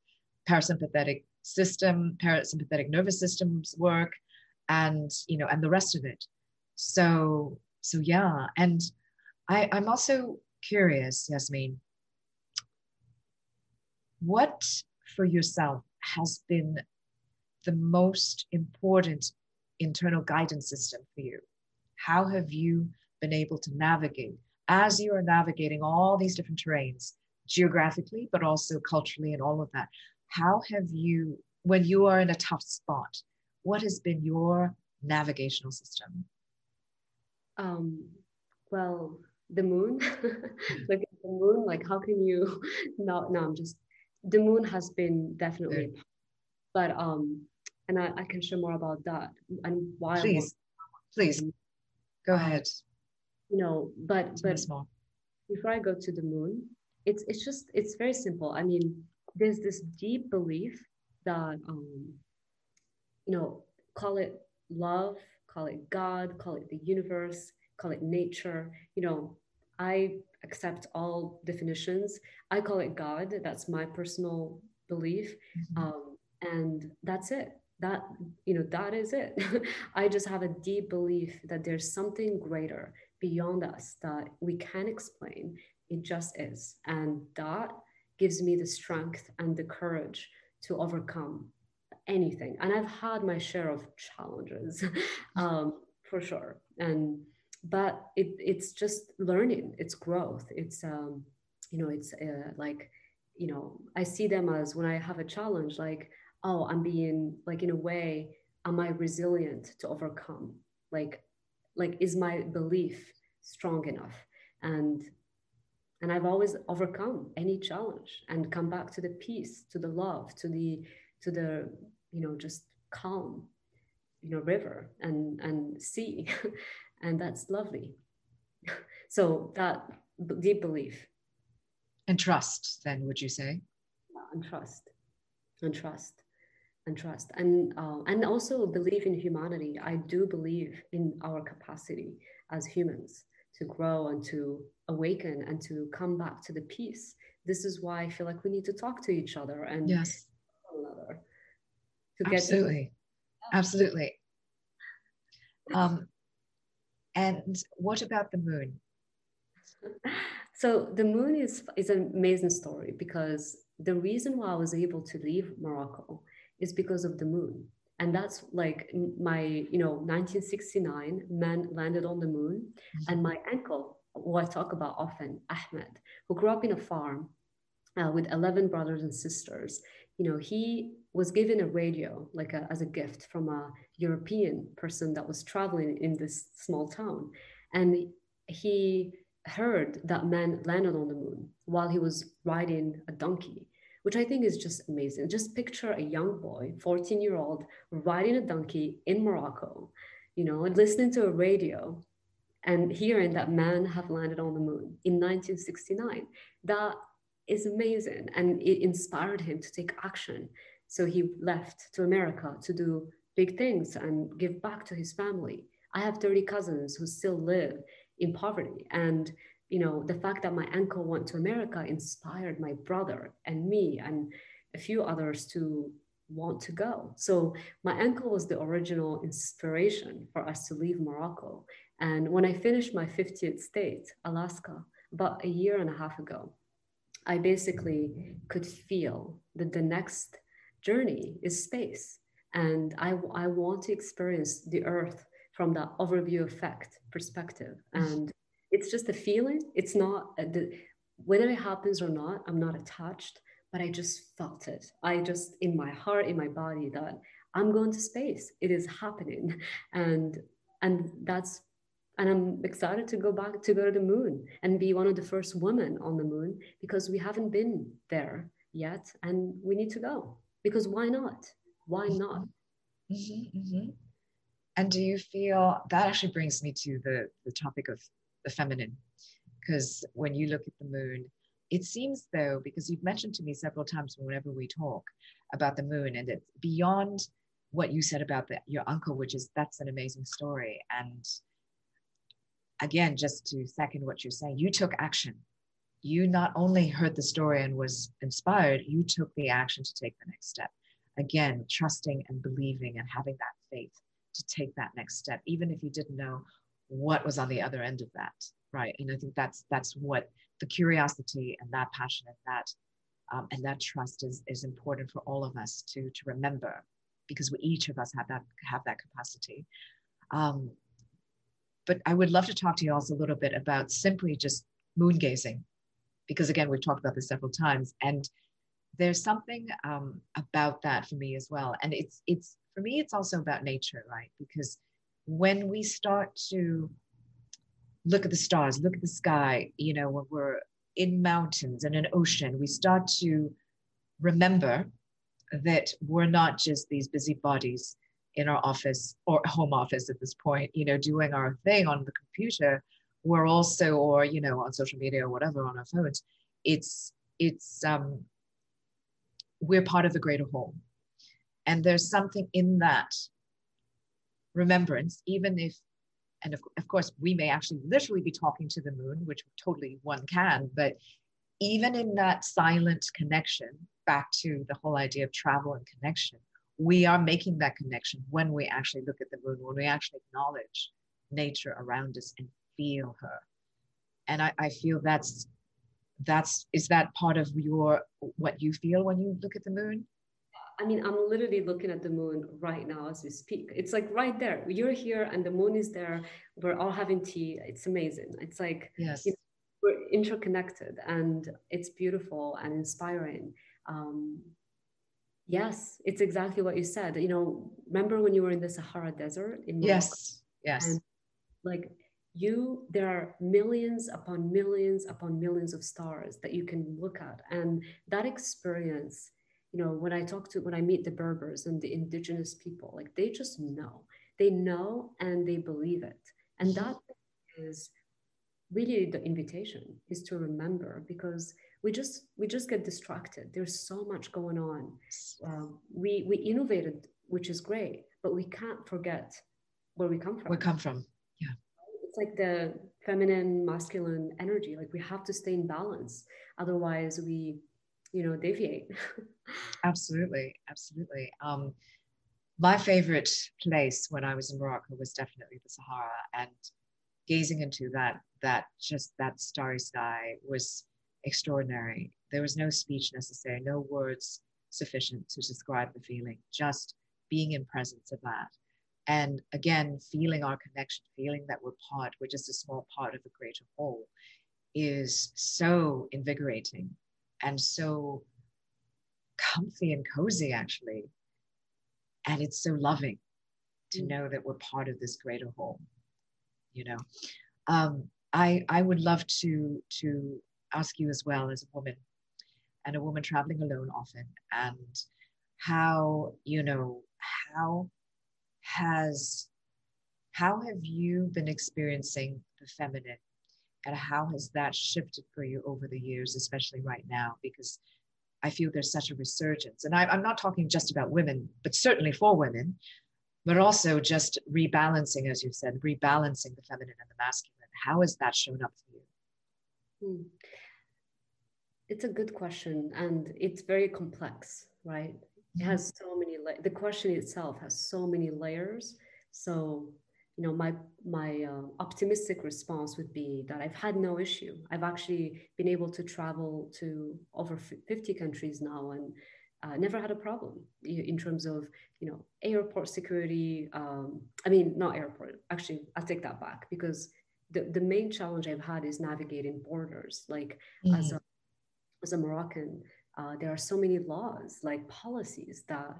parasympathetic nervous systems work, and, you know, and the rest of it. So yeah. And I'm also curious, Yasmin, what for yourself has been the most important internal guidance system for you? How have you been able to navigate as you are navigating all these different terrains, geographically, but also culturally and all of that? How have you, when you are in a tough spot, what has been your navigational system? Well, the moon, like the moon, like how can you, the moon has been definitely, but, and I can share more about that and why. Please, go ahead. You know, but before I go to the moon, it's very simple. I mean, there's this deep belief that, you know, call it love, call it God, call it the universe, call it nature. You know, I accept all definitions. I call it God. That's my personal belief. Mm-hmm. And that's it. That, you know, that is it. I just have a deep belief that there's something greater beyond us that we can't explain. It just is. And that gives me the strength and the courage to overcome anything. And I've had my share of challenges, for sure. And, but it's just learning, it's growth. It's, you know, it's like, you know, I see them as when I have a challenge, like, oh, I'm being like, in a way, am I resilient to overcome? Like, is my belief strong enough? And I've always overcome any challenge and come back to the peace, to the love, to the, you know, just calm, you know, river and sea. And that's lovely. So that deep belief. And trust, then, would you say? Yeah, and trust, and trust, and trust. And also believe in humanity. I do believe in our capacity as humans to grow and to awaken and to come back to the peace. This is why I feel like we need to talk to each other and yes. one another. To absolutely. Get absolutely. And what about the moon? So the moon is an amazing story, because the reason why I was able to leave Morocco is because of the moon. And that's like my, you know, 1969, man landed on the moon. And my uncle, who I talk about often, Ahmed, who grew up in a farm with 11 brothers and sisters, you know, he was given a radio like as a gift from a European person that was traveling in this small town. And he heard that man landed on the moon while he was riding a donkey, which I think is just amazing. Just picture a young boy, 14-year-old, riding a donkey in Morocco, you know, and listening to a radio and hearing that man have landed on the moon in 1969. That is amazing. And it inspired him to take action. So he left to America to do big things and give back to his family. I have 30 cousins who still live in poverty. And you know, the fact that my uncle went to America inspired my brother and me and a few others to want to go. So my uncle was the original inspiration for us to leave Morocco. And when I finished my 50th state, Alaska, about a year and a half ago, I basically could feel that the next journey is space. And I want to experience the earth from that overview effect perspective. And it's just a feeling. It's not, whether it happens or not, I'm not attached, but I just felt it. I just, in my heart, in my body, that I'm going to space. It is happening. And I'm excited to go back, to go to the moon and be one of the first women on the moon, because we haven't been there yet. And we need to go, because why not? Why not? Mm-hmm, mm-hmm. And do you feel, that actually brings me to the topic of the feminine, because when you look at the moon, it seems though, because you've mentioned to me several times whenever we talk about the moon, and it's beyond what you said about your uncle, which is, that's an amazing story. And again, just to second what you're saying, you took action. You not only heard the story and was inspired, you took the action to take the next step. Again, trusting and believing and having that faith to take that next step, even if you didn't know what was on the other end of that, right? And I think that's what the curiosity and that passion and that trust is important for all of us to remember, because we each of us have that capacity. But I would love to talk to you also a little bit about simply just moon gazing, because again, we've talked about this several times, and there's something about that for me as well. And it's for me, it's also about nature, right? Because when we start to look at the stars, look at the sky, you know, when we're in mountains and an ocean, we start to remember that we're not just these busybodies in our office or home office at this point, you know, doing our thing on the computer. We're also, or, you know, on social media or whatever, on our phones. We're part of the greater whole. And there's something in that remembrance, even if And of course, we may actually literally be talking to the moon, which totally one can, but even in that silent connection, back to the whole idea of travel and connection, we are making that connection when we actually look at the moon, when we actually acknowledge nature around us and feel her. And I feel is that part of what you feel when you look at the moon? I mean, I'm literally looking at the moon right now as we speak. It's like right there. You're here and the moon is there. We're all having tea. It's amazing. It's like, yes, you know, we're interconnected and it's beautiful and inspiring. Yes, it's exactly what you said. You know, remember when you were in the Sahara Desert in Morocco? Yes, yes. And like there are millions upon millions upon millions of stars that you can look at. And that experience, you know, when I meet the Berbers and the indigenous people, like they just know, and they believe it. And that is really the invitation, is to remember, because we just get distracted. There's so much going on. We innovated, which is great, but we can't forget where we come from. Yeah. It's like the feminine, masculine energy. Like we have to stay in balance. Otherwise we, you know, deviate. Absolutely. Absolutely. My favorite place when I was in Morocco was definitely the Sahara, and gazing into that starry sky was extraordinary. There was no speech necessary, no words sufficient to describe the feeling, just being in presence of that. And again, feeling our connection, feeling that we're just a small part of a greater whole, is so invigorating and so comfy and cozy, actually. And it's so loving to know that we're part of this greater whole, you know. I would love to ask you as well, as a woman traveling alone often, and how have you been experiencing the feminine, and how has that shifted for you over the years, especially right now? Because I feel there's such a resurgence, and I'm not talking just about women, but certainly for women, but also just rebalancing, as you've said, rebalancing the feminine and the masculine. How has that shown up for you? It's a good question, and it's very complex, right? It has so many, the question itself has so many layers. So, you know, my optimistic response would be that I've had no issue. I've actually been able to travel to over 50 countries now, and never had a problem in terms of, you know, airport security. I mean, not airport, actually, I'll take that back, because the main challenge I've had is navigating borders. Like as a Moroccan, there are so many laws, like policies, that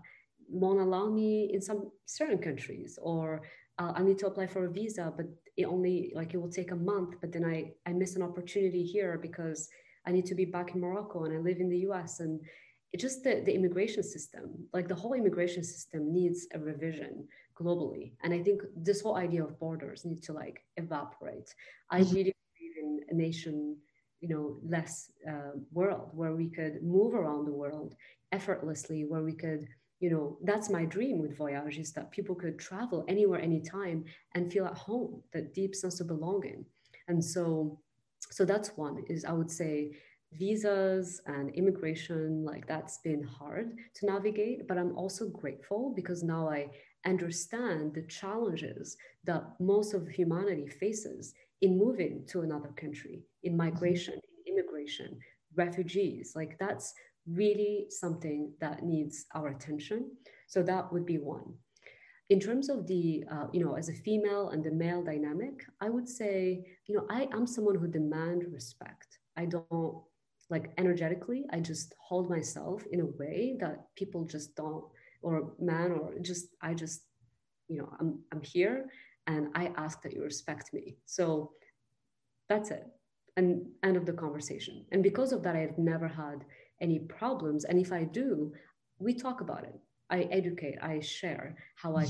won't allow me in some certain countries, or I need to apply for a visa, but it will take a month, but then I miss an opportunity here because I need to be back in Morocco and I live in the US. And it's just the immigration system, like the whole immigration system needs a revision globally. And I think this whole idea of borders needs to like evaporate. I really believe in a nation, you know, less world, where we could move around the world effortlessly, where we could, you know, that's my dream with Voyage, is that people could travel anywhere, anytime, and feel at home, that deep sense of belonging. And so that's one, is I would say visas and immigration, like that's been hard to navigate, but I'm also grateful because now I understand the challenges that most of humanity faces in moving to another country, in migration, in immigration, refugees. Like that's really something that needs our attention. So that would be one. In terms of the, you know, as a female and the male dynamic, I would say, you know, I am someone who demands respect. I don't, like energetically, I just hold myself in a way that people just don't, or man, or just, I just, you know, I'm here and I ask that you respect me. So that's it. And end of the conversation. And because of that, I've never had any problems. And if I do, we talk about it. I educate, I share how I,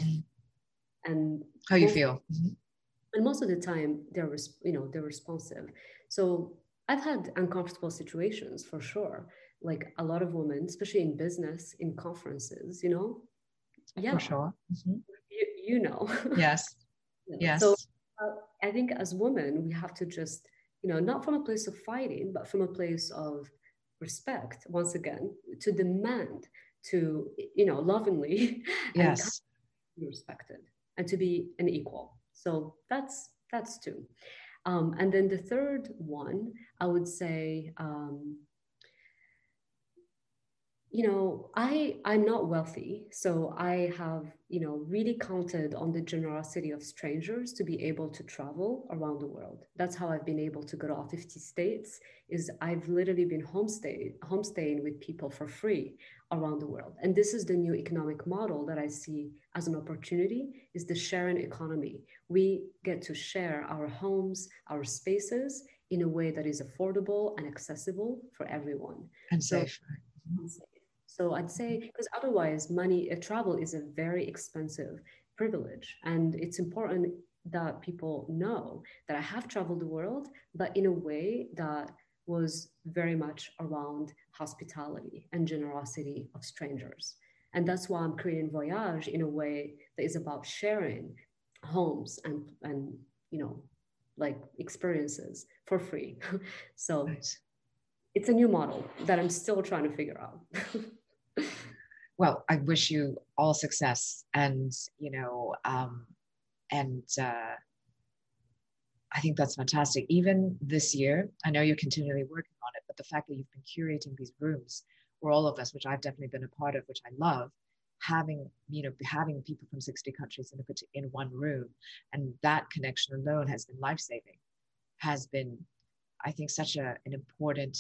and how you feel. And most of the time they're responsive. So I've had uncomfortable situations for sure. Like a lot of women, especially in business, in conferences, you know? Yeah. For sure. You know. Yes. Yes. So I think as women, we have to just, you know, not from a place of fighting, but from a place of respect, once again, to demand to, you know, lovingly yes. and be respected and to be an equal. So that's two. And then the third one, I would say, you know, I'm not wealthy, so I have, you know, really counted on the generosity of strangers to be able to travel around the world. That's how I've been able to go to all 50 states, is I've literally been homestaying with people for free around the world. And this is the new economic model that I see as an opportunity, is the sharing economy. We get to share our homes, our spaces in a way that is affordable and accessible for everyone. And safe. So I'd say, because otherwise travel is a very expensive privilege. And it's important that people know that I have traveled the world, but in a way that was very much around hospitality and generosity of strangers. And that's why I'm creating Voyage in a way that is about sharing homes and you know, like experiences for free. So nice. It's a new model that I'm still trying to figure out. Well, I wish you all success, and you know, I think that's fantastic. Even this year, I know you're continually working on it, but the fact that you've been curating these rooms for all of us, which I've definitely been a part of, which I love, having people from 60 countries in one room, and that connection alone has been life-saving, has been, I think, such an important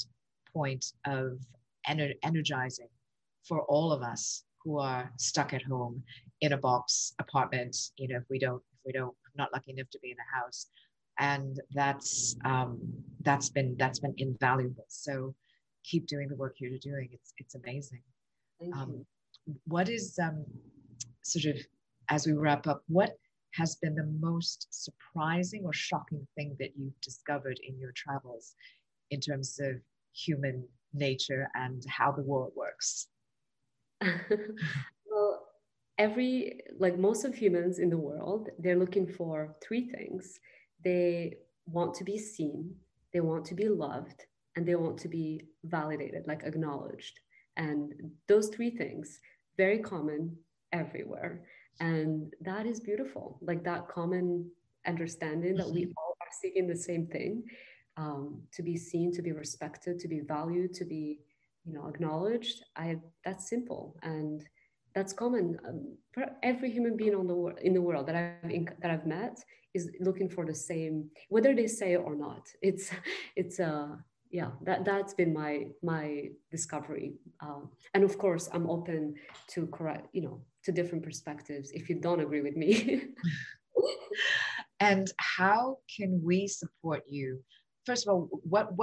point of energizing for all of us who are stuck at home in a box apartment, you know, not lucky enough to be in a house. And that's been invaluable. So keep doing the work you're doing. It's amazing. Thank you. What is sort of, as we wrap up, what has been the most surprising or shocking thing that you've discovered in your travels in terms of human nature and how the world works? Well, most of humans in the world, they're looking for three things. They want to be seen, they want to be loved, and they want to be validated, like acknowledged. And those three things, very common everywhere. And that is beautiful, like that common understanding that we all are seeking the same thing, to be seen, to be respected, to be valued, to be, you know, acknowledged. That's simple. And that's common for every human being in the world that I've met is looking for the same, whether they say it or not. That's been my discovery. And of course, I'm open to to different perspectives if you don't agree with me. And how can we support you? First of all, what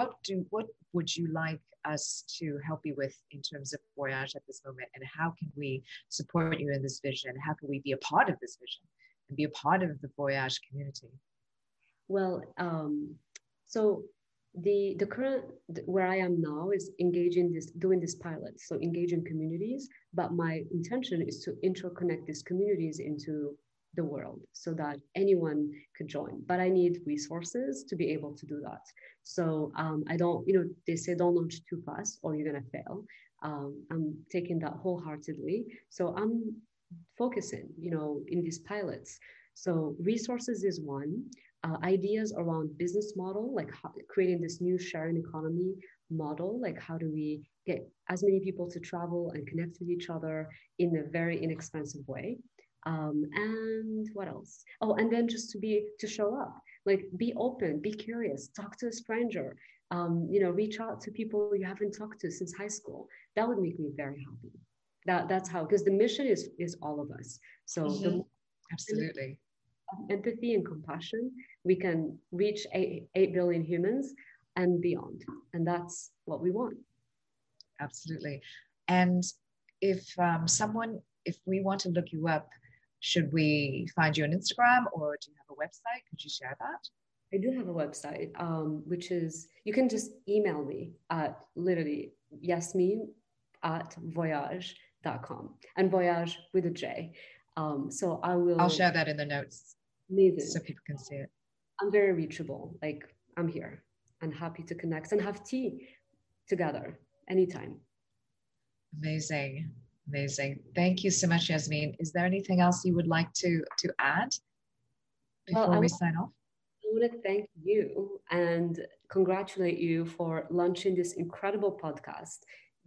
would you like us to help you with in terms of Voyage at this moment? And how can we support you in this vision? How can we be a part of this vision and be a part of the Voyage community? Well, so the current, where I am now is doing this pilot. So engaging communities, but my intention is to interconnect these communities into the world so that anyone could join, but I need resources to be able to do that. So I don't, they say don't launch too fast or you're gonna fail. I'm taking that wholeheartedly. So I'm focusing, in these pilots. So resources is one, ideas around business model, like creating this new sharing economy model, like how do we get as many people to travel and connect with each other in a very inexpensive way. And what else? Oh, and then just to show up, like be open, be curious, talk to a stranger, reach out to people you haven't talked to since high school. That would make me very happy. That's how, because the mission is all of us. So mm-hmm. Absolutely. Empathy and compassion, we can reach 8 billion humans and beyond. And that's what we want. Absolutely. And if we want to look you up, should we find you on Instagram, or do you have a website? Could you share that? I do have a website, which is, you can just email me at literally yasmin@voyage.com, and Voyage with a J. So I'll share that in the notes. Amazing. So people can see it. I'm very reachable. Like, I'm here and happy to connect and have tea together anytime. Amazing. Amazing. Thank you so much, Yasmin. Is there anything else you would like to add before we sign off? I want to thank you and congratulate you for launching this incredible podcast.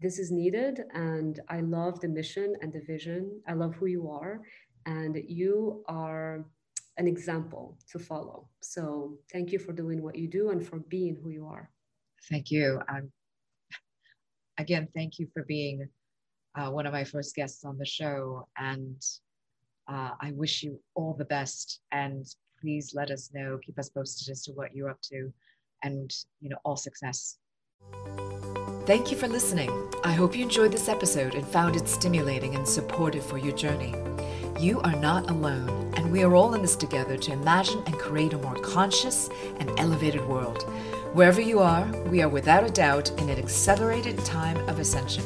This is needed, and I love the mission and the vision. I love who you are, and you are an example to follow. So thank you for doing what you do and for being who you are. Thank you. Again, thank you for being one of my first guests on the show, and I wish you all the best, and please let us know, keep us posted as to what you're up to, and all success. Thank you for listening. I hope you enjoyed this episode and found it stimulating and supportive for your journey. You are not alone, and we are all in this together to imagine and create a more conscious and elevated world. Wherever you are, we are without a doubt in an accelerated time of ascension.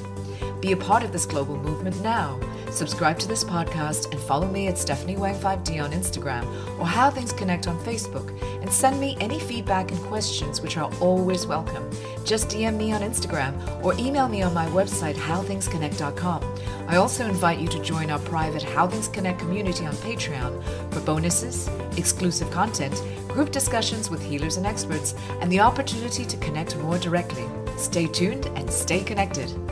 Be a part of this global movement now. Subscribe to this podcast and follow me at Stephanie Wang 5D on Instagram or How Things Connect on Facebook, and send me any feedback and questions, which are always welcome. Just DM me on Instagram or email me on my website, howthingsconnect.com. I also invite you to join our private How Things Connect community on Patreon for bonuses, exclusive content, group discussions with healers and experts, and the opportunity to connect more directly. Stay tuned and stay connected.